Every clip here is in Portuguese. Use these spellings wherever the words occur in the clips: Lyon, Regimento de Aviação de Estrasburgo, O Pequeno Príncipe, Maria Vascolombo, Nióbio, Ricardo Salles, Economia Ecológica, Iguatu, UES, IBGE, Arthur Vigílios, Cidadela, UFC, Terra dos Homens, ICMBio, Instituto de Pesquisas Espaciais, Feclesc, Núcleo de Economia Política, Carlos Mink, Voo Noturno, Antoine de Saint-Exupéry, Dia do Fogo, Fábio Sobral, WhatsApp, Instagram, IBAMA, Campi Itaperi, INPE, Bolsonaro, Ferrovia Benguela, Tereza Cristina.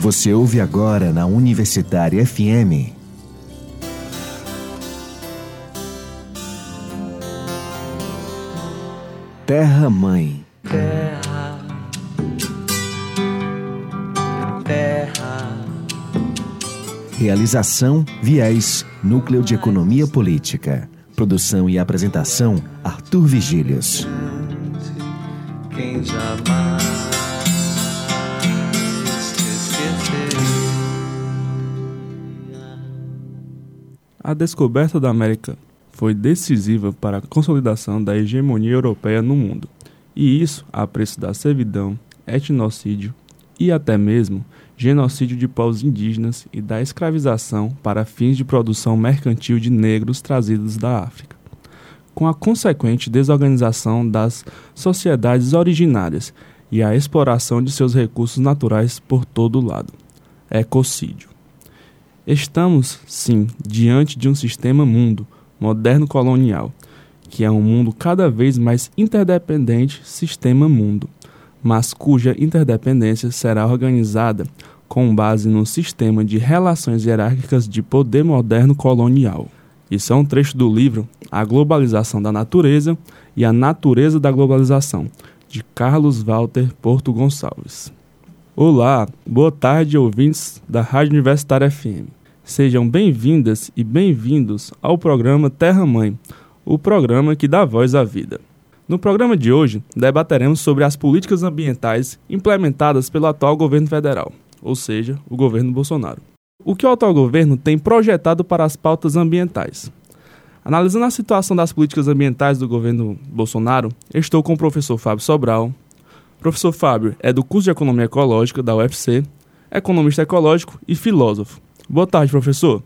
Você ouve agora na Universitária FM. Terra Mãe. Terra, terra. Realização: VIES, Núcleo de Economia Política. Produção e apresentação: Arthur Vigílios. Quem jamais te esquecer. A descoberta da América foi decisiva para a consolidação da hegemonia europeia no mundo, e isso a preço da servidão, etnocídio e até mesmo genocídio de povos indígenas e da escravização para fins de produção mercantil de negros trazidos da África, com a consequente desorganização das sociedades originárias e a exploração de seus recursos naturais por todo lado. Ecocídio. Estamos, sim, diante de um sistema mundo, moderno colonial, que é um mundo cada vez mais interdependente, sistema mundo, mas cuja interdependência será organizada com base no sistema de relações hierárquicas de poder moderno colonial. Isso é um trecho do livro A Globalização da Natureza e a Natureza da Globalização, de Carlos Walter Porto Gonçalves. Olá, boa tarde, ouvintes da Rádio Universitária FM. Sejam bem-vindas e bem-vindos ao programa Terra Mãe, o programa que dá voz à vida. No programa de hoje, debateremos sobre as políticas ambientais implementadas pelo atual governo federal, ou seja, o governo Bolsonaro. O que o atual governo tem projetado para as pautas ambientais? Analisando a situação das políticas ambientais do governo Bolsonaro, estou com o professor Fábio Sobral. O professor Fábio é do curso de Economia Ecológica da UFC, economista ecológico e filósofo. Boa tarde, professor.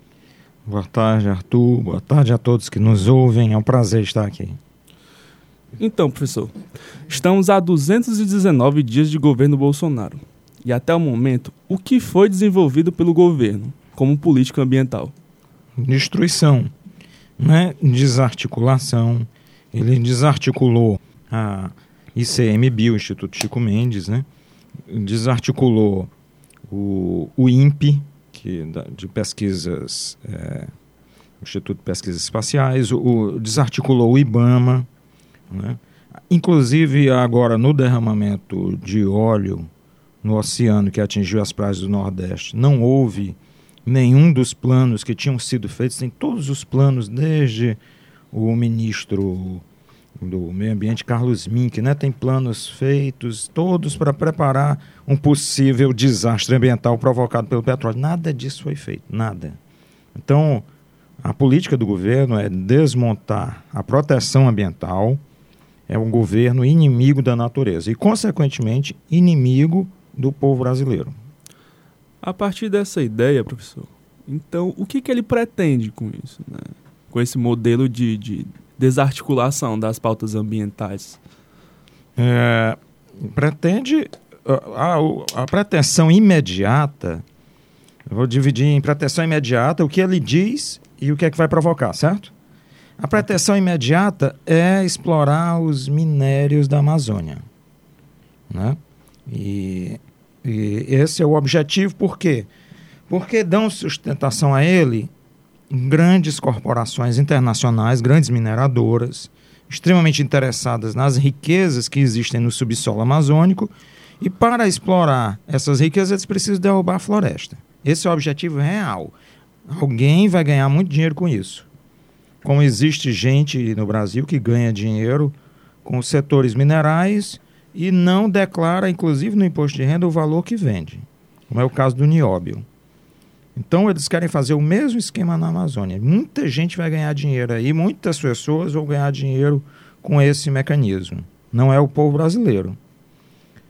Boa tarde, Arthur. Boa tarde a todos que nos ouvem. É um prazer estar aqui. Então, professor, estamos a 219 dias de governo Bolsonaro. E até o momento, o que foi desenvolvido pelo governo como política ambiental? Destruição, né? Desarticulação. Ele desarticulou a ICMBio, o Instituto Chico Mendes, né? Desarticulou o INPE, de pesquisas, Instituto de Pesquisas Espaciais, desarticulou o IBAMA, né? Inclusive agora no derramamento de óleo no oceano que atingiu as praias do Nordeste, não houve nenhum dos planos que tinham sido feitos, tem todos os planos desde o ministro do meio ambiente, Carlos Mink, né? Tem planos feitos, todos para preparar um possível desastre ambiental provocado pelo petróleo. Nada disso foi feito, nada. Então, a política do governo é desmontar a proteção ambiental, é um governo inimigo da natureza e, consequentemente, inimigo do povo brasileiro. A partir dessa ideia, professor, então, o que ele pretende com isso, né? Com esse modelo de desarticulação das pautas ambientais? A pretensão imediata, eu vou dividir em pretensão imediata, o que ele diz e o que é que vai provocar, certo? A pretensão imediata é explorar os minérios da Amazônia, né? E esse é o objetivo, por quê? Porque dão sustentação a ele grandes corporações internacionais, grandes mineradoras, extremamente interessadas nas riquezas que existem no subsolo amazônico, e para explorar essas riquezas eles precisam derrubar a floresta. Esse é o objetivo real. Alguém vai ganhar muito dinheiro com isso. Como existe gente no Brasil que ganha dinheiro com os setores minerais e não declara, inclusive no imposto de renda, o valor que vende, como é o caso do Nióbio. Então, eles querem fazer o mesmo esquema na Amazônia. Muita gente vai ganhar dinheiro aí, muitas pessoas vão ganhar dinheiro com esse mecanismo. Não é o povo brasileiro.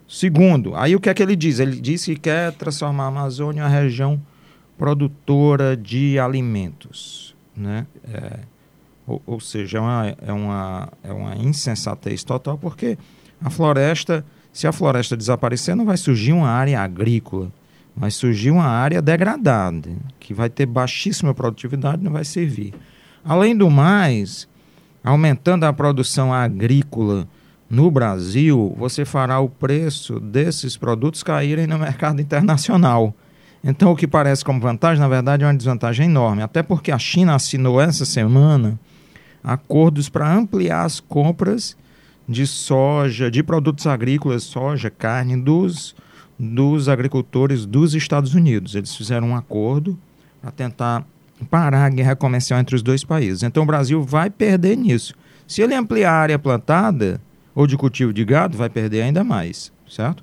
Segundo, aí o que é que ele diz? Ele diz que quer transformar a Amazônia em uma região produtora de alimentos, né? Ou seja, é uma insensatez total, porque a floresta, se a floresta desaparecer, não vai surgir uma área agrícola. Vai surgir uma área degradada, que vai ter baixíssima produtividade e não vai servir. Além do mais, aumentando a produção agrícola no Brasil, você fará o preço desses produtos caírem no mercado internacional. Então, o que parece como vantagem, na verdade, é uma desvantagem enorme, até porque a China assinou essa semana acordos para ampliar as compras de soja, de produtos agrícolas, soja, carne, dos agricultores dos Estados Unidos. Eles fizeram um acordo para tentar parar a guerra comercial entre os dois países. Então, o Brasil vai perder nisso. Se ele ampliar a área plantada ou de cultivo de gado, vai perder ainda mais, certo?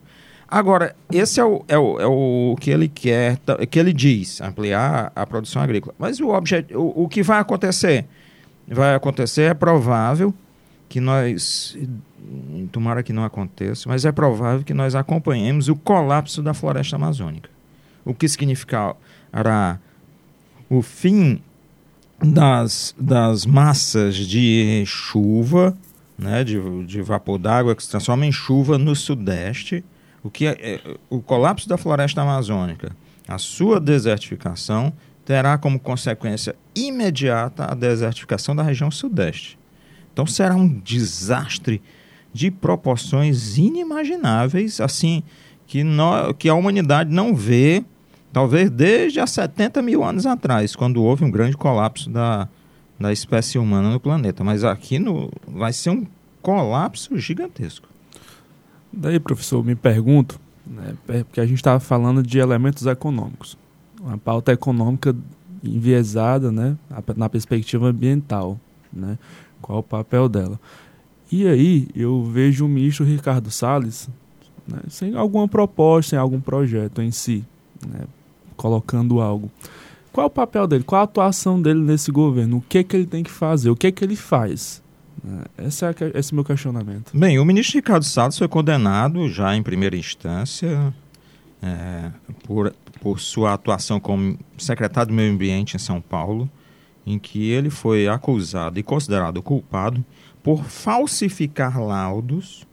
Agora, esse é o que ele quer, que ele diz, ampliar a produção agrícola. Mas o que vai acontecer? Vai acontecer, é provável que nós, tomara que não aconteça, mas é provável que nós acompanhemos o colapso da floresta amazônica. O que significará o fim das massas de chuva, né, de vapor d'água que se transforma em chuva no Sudeste. O que o colapso da floresta amazônica, a sua desertificação, terá como consequência imediata a desertificação da região Sudeste. Então será um desastre de proporções inimagináveis, assim, que a humanidade não vê, talvez desde há 70 mil anos atrás, quando houve um grande colapso da espécie humana no planeta. Mas aqui vai ser um colapso gigantesco. Daí, professor, me pergunto, né, porque a gente estava falando de elementos econômicos, uma pauta econômica enviesada, né, na perspectiva ambiental, né, qual o papel dela. E aí eu vejo o ministro Ricardo Salles, né, sem alguma proposta, sem algum projeto em si, né, colocando algo. Qual é o papel dele? Qual a atuação dele nesse governo? O que ele tem que fazer? O que ele faz? Esse é o meu questionamento. Bem, o ministro Ricardo Salles foi condenado já em primeira instância por sua atuação como secretário do Meio Ambiente em São Paulo, em que ele foi acusado e considerado culpado por falsificar laudos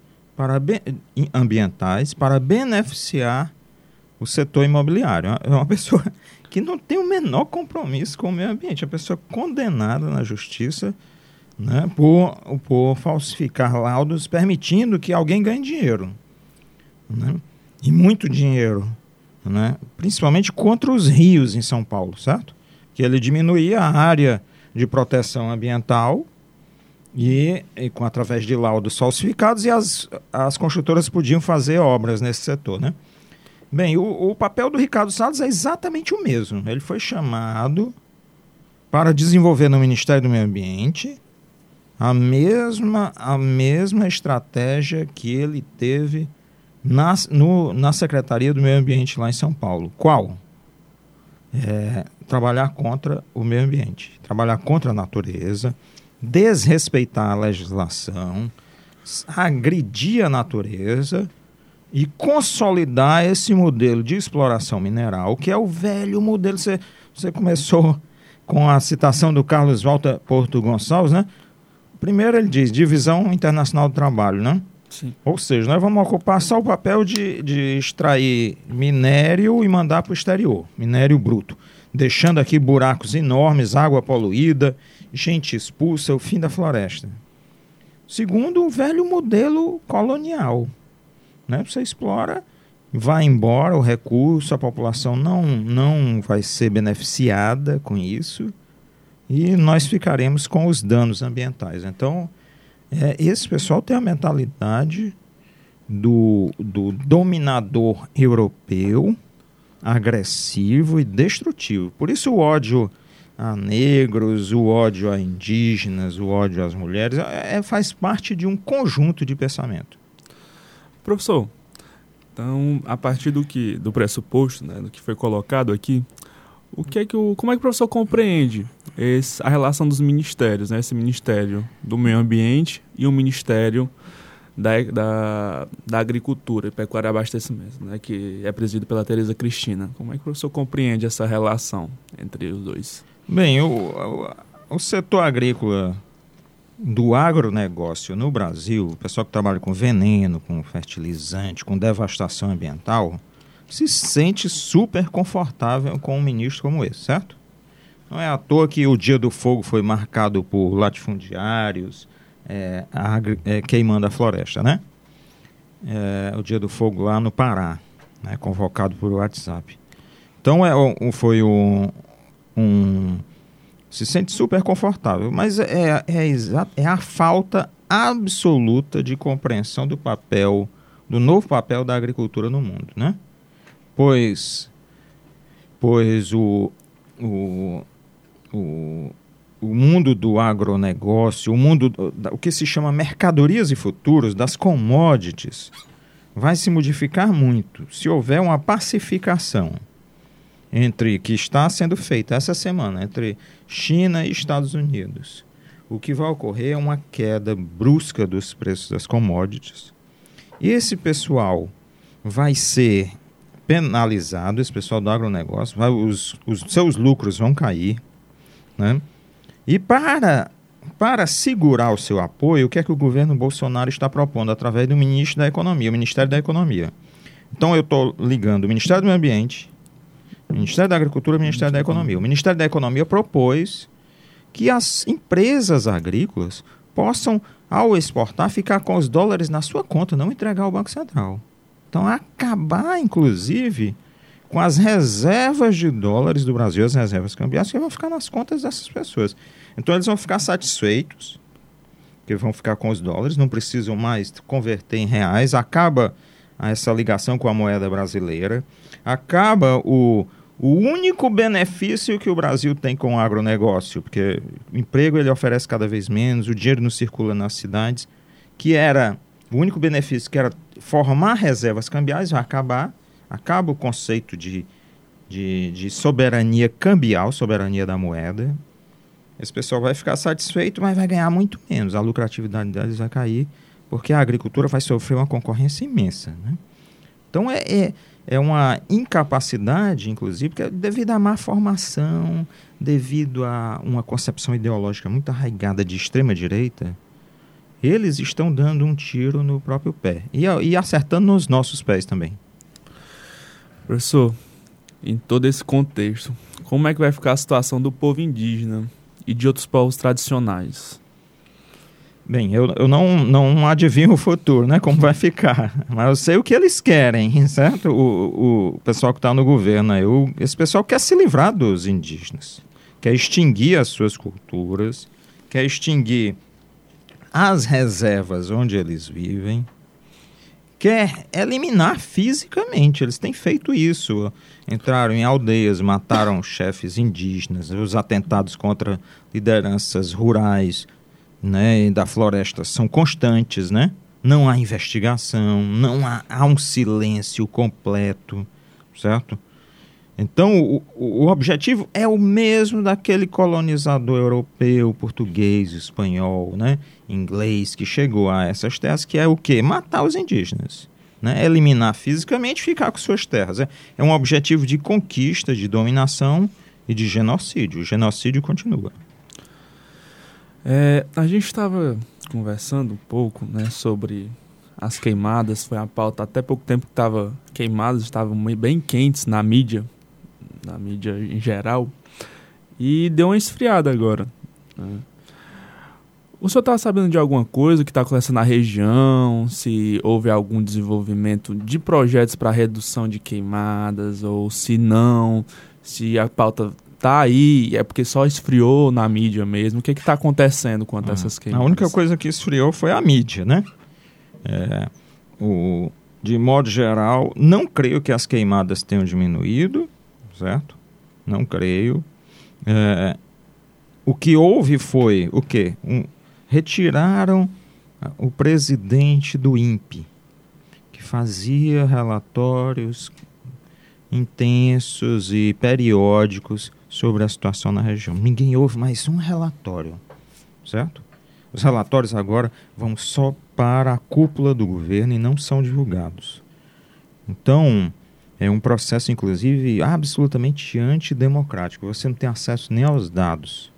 ambientais para beneficiar o setor imobiliário. É uma pessoa que não tem o menor compromisso com o meio ambiente, é uma pessoa condenada na justiça, né, por falsificar laudos, permitindo que alguém ganhe dinheiro, né, e muito dinheiro, né, principalmente contra os rios em São Paulo, certo? Que ele diminuía a área de proteção ambiental e através de laudos falsificados, e as construtoras podiam fazer obras nesse setor, né? Bem, o papel do Ricardo Salles é exatamente o mesmo. Ele foi chamado para desenvolver no Ministério do Meio Ambiente a mesma estratégia que ele teve na Secretaria do Meio Ambiente lá em São Paulo. Qual? Trabalhar contra o meio ambiente, trabalhar contra a natureza, desrespeitar a legislação, agredir a natureza e consolidar esse modelo de exploração mineral, que é o velho modelo. Você começou com a citação do Carlos Walter Porto Gonçalves, né? Primeiro ele diz, divisão internacional do trabalho, né? Sim. Ou seja, nós vamos ocupar só o papel de extrair minério e mandar para o exterior, minério bruto, deixando aqui buracos enormes, água poluída, gente expulsa, o fim da floresta. Segundo, o velho modelo colonial, né? Você explora, vai embora o recurso, a população não vai ser beneficiada com isso, e nós ficaremos com os danos ambientais. Então, esse pessoal tem a mentalidade do dominador europeu, agressivo e destrutivo. Por isso o ódio a negros, o ódio a indígenas, o ódio às mulheres, faz parte de um conjunto de pensamento. Professor, então, a partir do pressuposto, né, do que foi colocado aqui, como é que o professor compreende a relação dos ministérios, né? Esse Ministério do Meio Ambiente e o Ministério da Agricultura, Pecuária e Abastecimento, né, que é presidido pela Tereza Cristina. Como é que o professor compreende essa relação entre os dois? Bem, o setor agrícola do agronegócio no Brasil, o pessoal que trabalha com veneno, com fertilizante, com devastação ambiental, se sente super confortável com um ministro como esse, certo? Não é à toa que o Dia do Fogo foi marcado por latifundiários queimando a floresta, né? O Dia do Fogo lá no Pará, né, convocado por WhatsApp. Então foi se sente super confortável, mas é a falta absoluta de compreensão do papel, do novo papel da agricultura no mundo, né? Pois o mundo do agronegócio, o mundo o que se chama mercadorias e futuros, das commodities, vai se modificar muito se houver uma pacificação entre que está sendo feita essa semana entre China e Estados Unidos. O que vai ocorrer é uma queda brusca dos preços das commodities. E esse pessoal vai ser penalizado, esse pessoal do agronegócio, os seus lucros vão cair, né? E para segurar o seu apoio, o que é que o governo Bolsonaro está propondo através do ministro da Economia, o Ministério da Economia? Então, eu estou ligando o Ministério do Meio Ambiente, o Ministério da Agricultura e o Ministério da Economia. O Ministério da Economia propôs que as empresas agrícolas possam, ao exportar, ficar com os dólares na sua conta, não entregar ao Banco Central. Então, acabar, inclusive, com as reservas de dólares do Brasil, as reservas cambiais, que vão ficar nas contas dessas pessoas. Então, eles vão ficar satisfeitos, que vão ficar com os dólares, não precisam mais converter em reais, acaba essa ligação com a moeda brasileira, acaba o único benefício que o Brasil tem com o agronegócio, porque o emprego ele oferece cada vez menos, o dinheiro não circula nas cidades, que era o único benefício, que era formar reservas cambiais, vai acabar. Acaba o conceito de soberania cambial, soberania da moeda. Esse pessoal vai ficar satisfeito, mas vai ganhar muito menos. A lucratividade deles vai cair, porque a agricultura vai sofrer uma concorrência imensa, né? Então, é uma incapacidade, inclusive, porque devido à má formação, devido a uma concepção ideológica muito arraigada de extrema-direita, eles estão dando um tiro no próprio pé e acertando nos nossos pés também. Professor, em todo esse contexto, como é que vai ficar a situação do povo indígena e de outros povos tradicionais? Bem, eu não adivinho o futuro, né? Como vai ficar. Mas eu sei o que eles querem, certo? O pessoal que está no governo, esse pessoal quer se livrar dos indígenas, quer extinguir as suas culturas, quer extinguir as reservas onde eles vivem, quer eliminar fisicamente. Eles têm feito isso. Entraram em aldeias, mataram chefes indígenas, os atentados contra lideranças rurais, né, e da floresta são constantes, né? Não há investigação, há um silêncio completo, certo? Então, o objetivo é o mesmo daquele colonizador europeu, português, espanhol, né, inglês, que chegou a essas terras, que é o quê? Matar os indígenas, né, eliminar fisicamente e ficar com suas terras. É um objetivo de conquista, de dominação e de genocídio. O genocídio continua. A gente estava conversando um pouco, né, sobre as queimadas. Foi a pauta até pouco tempo que estava queimadas, estavam bem quentes na mídia, em geral, e deu uma esfriada agora, né? O senhor está sabendo de alguma coisa que está acontecendo na região? Se houve algum desenvolvimento de projetos para redução de queimadas, ou se não, se a pauta está aí, é porque só esfriou na mídia mesmo? O que está acontecendo quanto a essas queimadas? A única coisa que esfriou foi a mídia, né? De modo geral, não creio que as queimadas tenham diminuído, certo? Não creio. O que houve foi o quê? Retiraram o presidente do INPE, que fazia relatórios intensos e periódicos sobre a situação na região. Ninguém ouve mais um relatório, certo? Os relatórios agora vão só para a cúpula do governo e não são divulgados. Então, é um processo, inclusive, absolutamente antidemocrático. Você não tem acesso nem aos dados.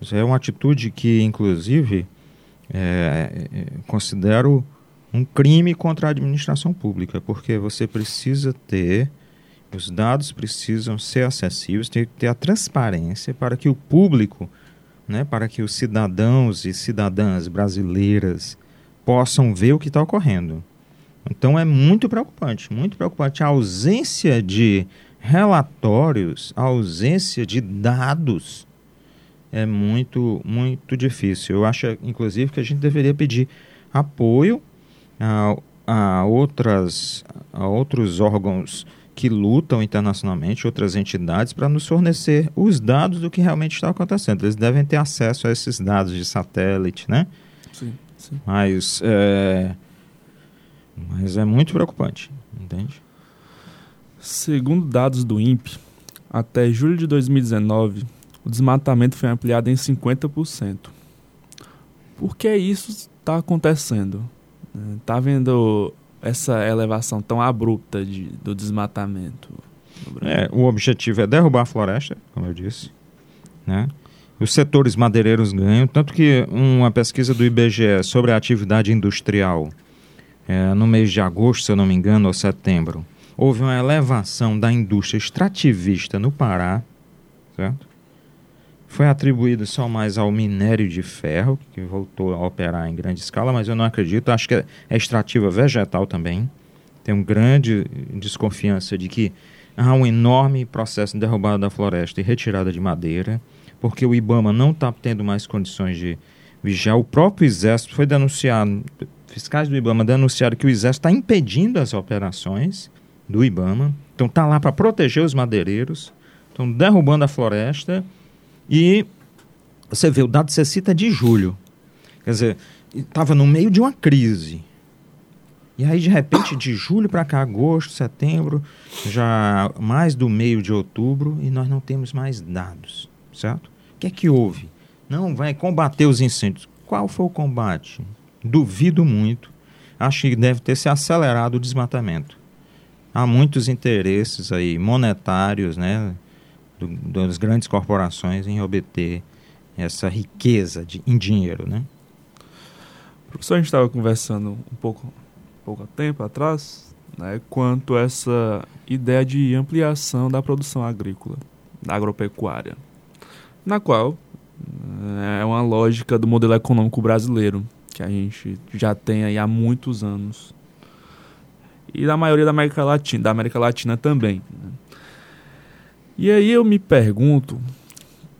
Isso é uma atitude que, inclusive, considero um crime contra a administração pública, porque você precisa ter, os dados precisam ser acessíveis, tem que ter a transparência para que o público, né, para que os cidadãos e cidadãs brasileiras possam ver o que está ocorrendo. Então é muito preocupante a ausência de relatórios, a ausência de dados é muito difícil. Eu acho, inclusive, que a gente deveria pedir apoio a outros órgãos que lutam internacionalmente, outras entidades, para nos fornecer os dados do que realmente está acontecendo. Eles devem ter acesso a esses dados de satélite, né? Sim, sim. Mas é muito preocupante, entende? Segundo dados do INPE, até julho de 2019, o desmatamento foi ampliado em 50%. Por que isso está acontecendo? Está havendo essa elevação tão abrupta do desmatamento? O objetivo é derrubar a floresta, como eu disse, né? Os setores madeireiros ganham, tanto que uma pesquisa do IBGE sobre a atividade industrial, no mês de agosto, se eu não me engano, ou setembro, houve uma elevação da indústria extrativista no Pará, certo? Foi atribuído só mais ao minério de ferro, que voltou a operar em grande escala, mas eu não acredito, acho que é extrativa vegetal também. Tenho grande desconfiança de que há um enorme processo de derrubada da floresta e retirada de madeira, porque o IBAMA não está tendo mais condições de vigiar. O próprio Exército foi denunciado, fiscais do IBAMA denunciaram que o Exército está impedindo as operações do IBAMA, então está lá para proteger os madeireiros, estão derrubando a floresta. E você vê, o dado que você cita é de julho. Quer dizer, estava no meio de uma crise. E aí, de repente, de julho para cá, agosto, setembro, já mais do meio de outubro, e nós não temos mais dados, certo? O que é que houve? Não vai combater os incêndios. Qual foi o combate? Duvido muito. Acho que deve ter se acelerado o desmatamento. Há muitos interesses aí monetários, né? Das grandes corporações em obter essa riqueza em dinheiro, né? Professor, a gente estava conversando um pouco tempo atrás, né, quanto a essa ideia de ampliação da produção agrícola, da agropecuária, na qual é uma lógica do modelo econômico brasileiro, que a gente já tem aí há muitos anos, e da maioria da América Latina também, né? E aí eu me pergunto,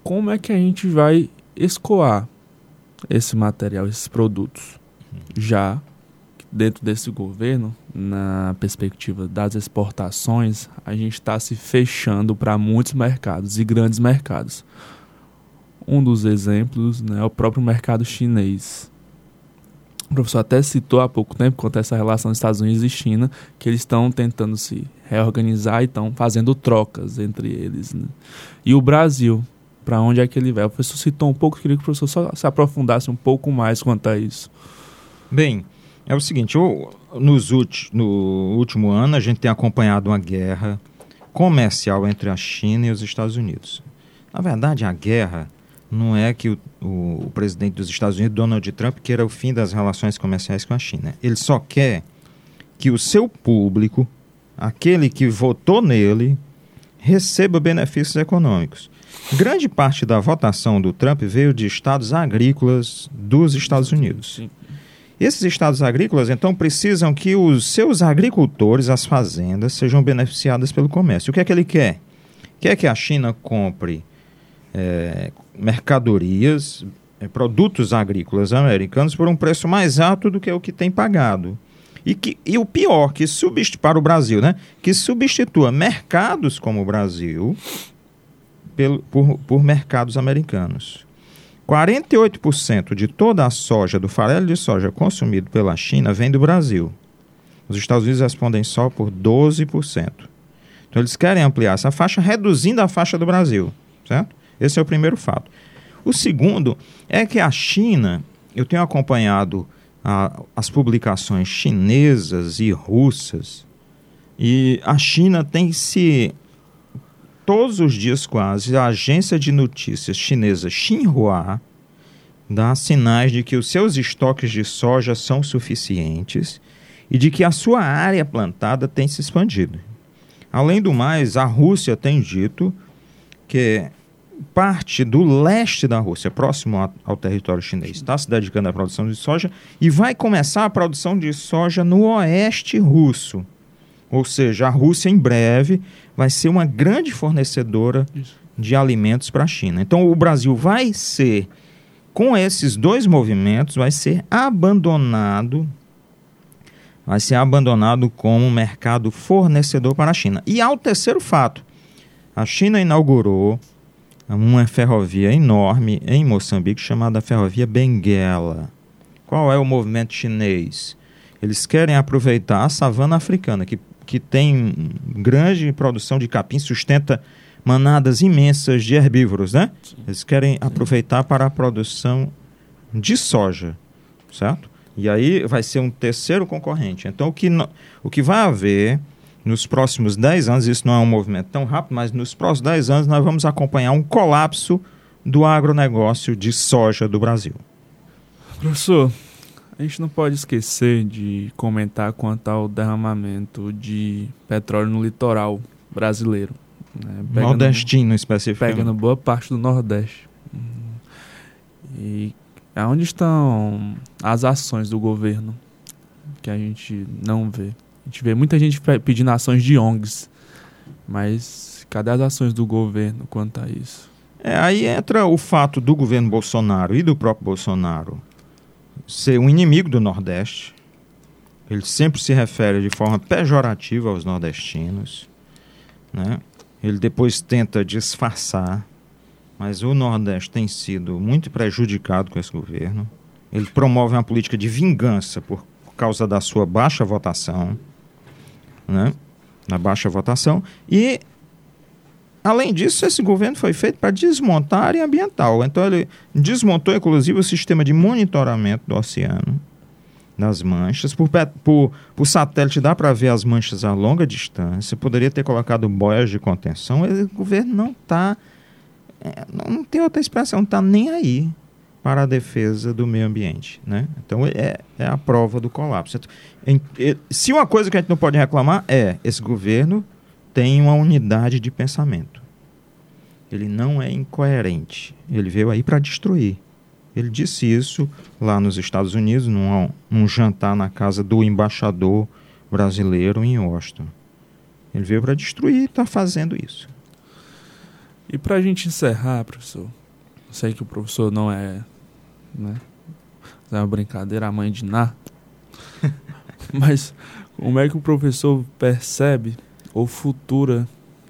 como é que a gente vai escoar esse material, esses produtos? Já dentro desse governo, na perspectiva das exportações, a gente está se fechando para muitos mercados e grandes mercados. Um dos exemplos, né, é o próprio mercado chinês. O professor até citou há pouco tempo, quanto a essa relação dos Estados Unidos e China, que eles estão tentando se reorganizar e estão fazendo trocas entre eles, né? E o Brasil, para onde é que ele vai? O professor citou um pouco, queria que o professor só se aprofundasse um pouco mais quanto a isso. Bem, é o seguinte, no último ano a gente tem acompanhado uma guerra comercial entre a China e os Estados Unidos. Na verdade, a guerra... não é que o presidente dos Estados Unidos, Donald Trump, queira o fim das relações comerciais com a China. Ele só quer que o seu público, aquele que votou nele, receba benefícios econômicos. Grande parte da votação do Trump veio de estados agrícolas dos Estados Unidos. Esses estados agrícolas, então, precisam que os seus agricultores, as fazendas, sejam beneficiadas pelo comércio. O que é que ele quer? Quer que a China compre mercadorias, produtos agrícolas americanos por um preço mais alto do que o que tem pagado. E o pior, que para o Brasil, né? Que substitua mercados como o Brasil por mercados americanos. 48% de toda a soja, do farelo de soja consumido pela China, vem do Brasil. Os Estados Unidos respondem só por 12%. Então eles querem ampliar essa faixa, reduzindo a faixa do Brasil, certo? Esse é o primeiro fato. O segundo é que a China, eu tenho acompanhado as publicações chinesas e russas, e a China tem se, todos os dias quase, a agência de notícias chinesa Xinhua dá sinais de que os seus estoques de soja são suficientes e de que a sua área plantada tem se expandido. Além do mais, a Rússia tem dito que parte do leste da Rússia, próximo ao território chinês, está se dedicando à produção de soja e vai começar a produção de soja no oeste russo. Ou seja, a Rússia em breve vai ser uma grande fornecedora de alimentos para a China. Então o Brasil vai ser, com esses dois movimentos, vai ser abandonado como mercado fornecedor para a China. E há o terceiro fato. A China inaugurou uma ferrovia enorme em Moçambique chamada Ferrovia Benguela. Qual é o movimento chinês? Eles querem aproveitar a savana africana, que tem grande produção de capim, sustenta manadas imensas de herbívoros, né? Sim. Eles querem aproveitar para a produção de soja, certo? E aí vai ser um terceiro concorrente. Então, o que vai haver nos próximos 10 anos, isso não é um movimento tão rápido, mas nos próximos 10 anos nós vamos acompanhar um colapso do agronegócio de soja do Brasil. Professor, a gente não pode esquecer de comentar quanto ao derramamento de petróleo no litoral brasileiro, né? Nordestino, especificamente. Pegando boa parte do Nordeste. E onde estão as ações do governo que a gente não vê? A gente vê muita gente pedindo ações de ONGs, mas cadê as ações do governo quanto a isso? Aí entra o fato do governo Bolsonaro e do próprio Bolsonaro ser um inimigo do Nordeste. Ele sempre se refere de forma pejorativa aos nordestinos, né? Ele depois tenta disfarçar, mas o Nordeste tem sido muito prejudicado com esse governo. Ele promove uma política de vingança por causa da sua baixa votação, né? Na baixa votação. E, além disso, esse governo foi feito para desmontar a área ambiental. Então, ele desmontou, inclusive, o sistema de monitoramento do oceano, das manchas. Por satélite dá para ver as manchas a longa distância. Poderia ter colocado boias de contenção. O governo não está... não tem outra expressão, não está nem aí para a defesa do meio ambiente, né? Então, é a prova do colapso. Se uma coisa que a gente não pode reclamar é esse governo tem uma unidade de pensamento. Ele não é incoerente. Ele veio aí para destruir. Ele disse isso lá nos Estados Unidos, num jantar na casa do embaixador brasileiro em Washington. Ele veio para destruir e está fazendo isso. E para a gente encerrar, professor, eu sei que o professor não é, né, é uma brincadeira, a mãe de Ná, mas como é que o professor percebe ou futura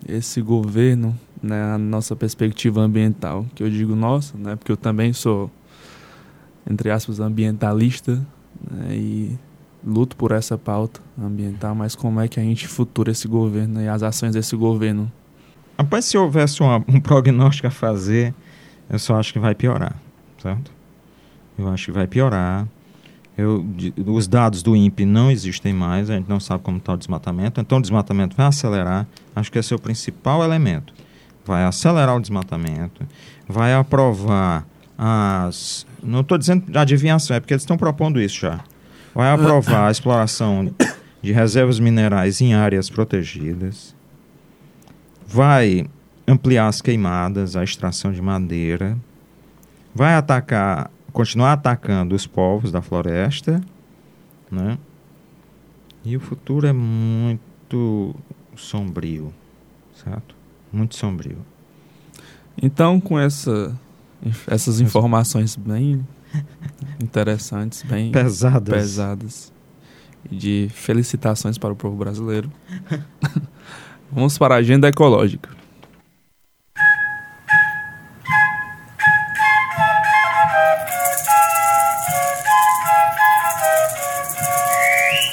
esse governo na nossa perspectiva ambiental? Que eu digo nossa, né, porque eu também sou, entre aspas, ambientalista, né, e luto por essa pauta ambiental, mas como é que a gente futura esse governo, né, e as ações desse governo? Rapaz, se houvesse um prognóstico a fazer, eu só acho que vai piorar, certo? Eu acho que vai piorar. Os dados do INPE não existem mais, a gente não sabe como está o desmatamento, então o desmatamento vai acelerar, acho que esse é o principal elemento. Vai acelerar o desmatamento, vai aprovar as... Não estou dizendo adivinhação, é porque eles estão propondo isso já. Vai aprovar a exploração de reservas minerais em áreas protegidas, vai ampliar as queimadas, a extração de madeira, vai continuar atacando os povos da floresta, né? E o futuro é muito sombrio, certo? Muito sombrio. Então, com essas informações bem interessantes, bem pesadas, de felicitações para o povo brasileiro, vamos para a agenda ecológica.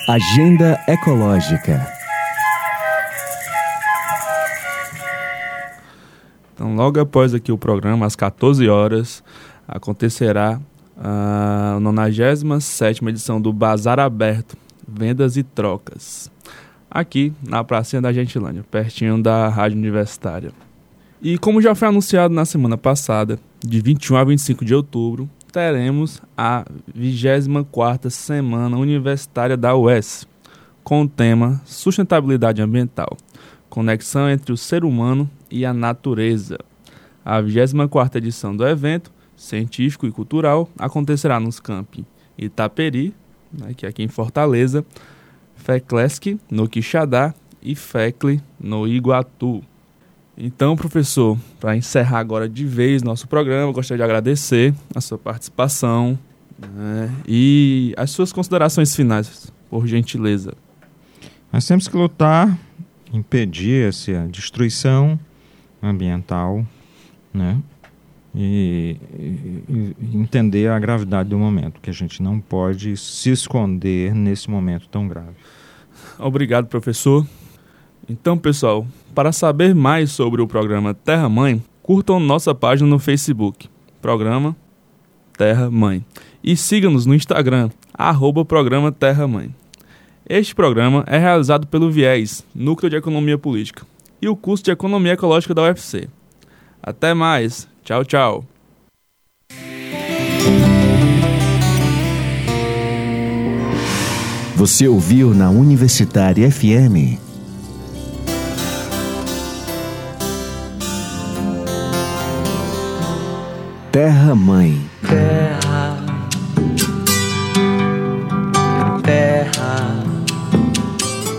Agenda ecológica. Então, logo após aqui o programa, às 14 horas, acontecerá a 97ª edição do Bazar Aberto, Vendas e Trocas, aqui na pracinha da Gentilândia, pertinho da Rádio Universitária. E como já foi anunciado na semana passada, de 21 a 25 de outubro, teremos a 24ª Semana Universitária da UES, com o tema Sustentabilidade Ambiental, Conexão entre o Ser Humano e a Natureza. A 24ª edição do evento científico e cultural acontecerá nos Campi Itaperi, né, que é aqui em Fortaleza, Feclesc, no Quixadá, e Fecli, no Iguatu. Então, professor, para encerrar agora de vez nosso programa, eu gostaria de agradecer a sua participação, né, e as suas considerações finais, por gentileza. Nós temos que lutar, impedir essa destruição ambiental, né? E entender a gravidade do momento, que a gente não pode se esconder nesse momento tão grave. Obrigado, professor. Então, pessoal, para saber mais sobre o programa Terra Mãe, curtam nossa página no Facebook, Programa Terra Mãe, e sigam-nos no Instagram, @programa Terra Mãe. Este programa é realizado pelo VIES, Núcleo de Economia Política, e o curso de Economia Ecológica da UFC. Até mais! Tchau, tchau. Você ouviu na Universitária FM Terra Mãe. Terra, terra.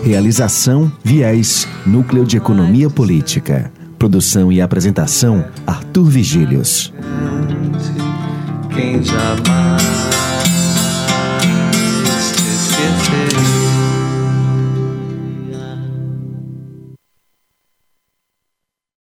Realização VIES, Núcleo de Economia Política. Produção e apresentação, Arthur Vigílios.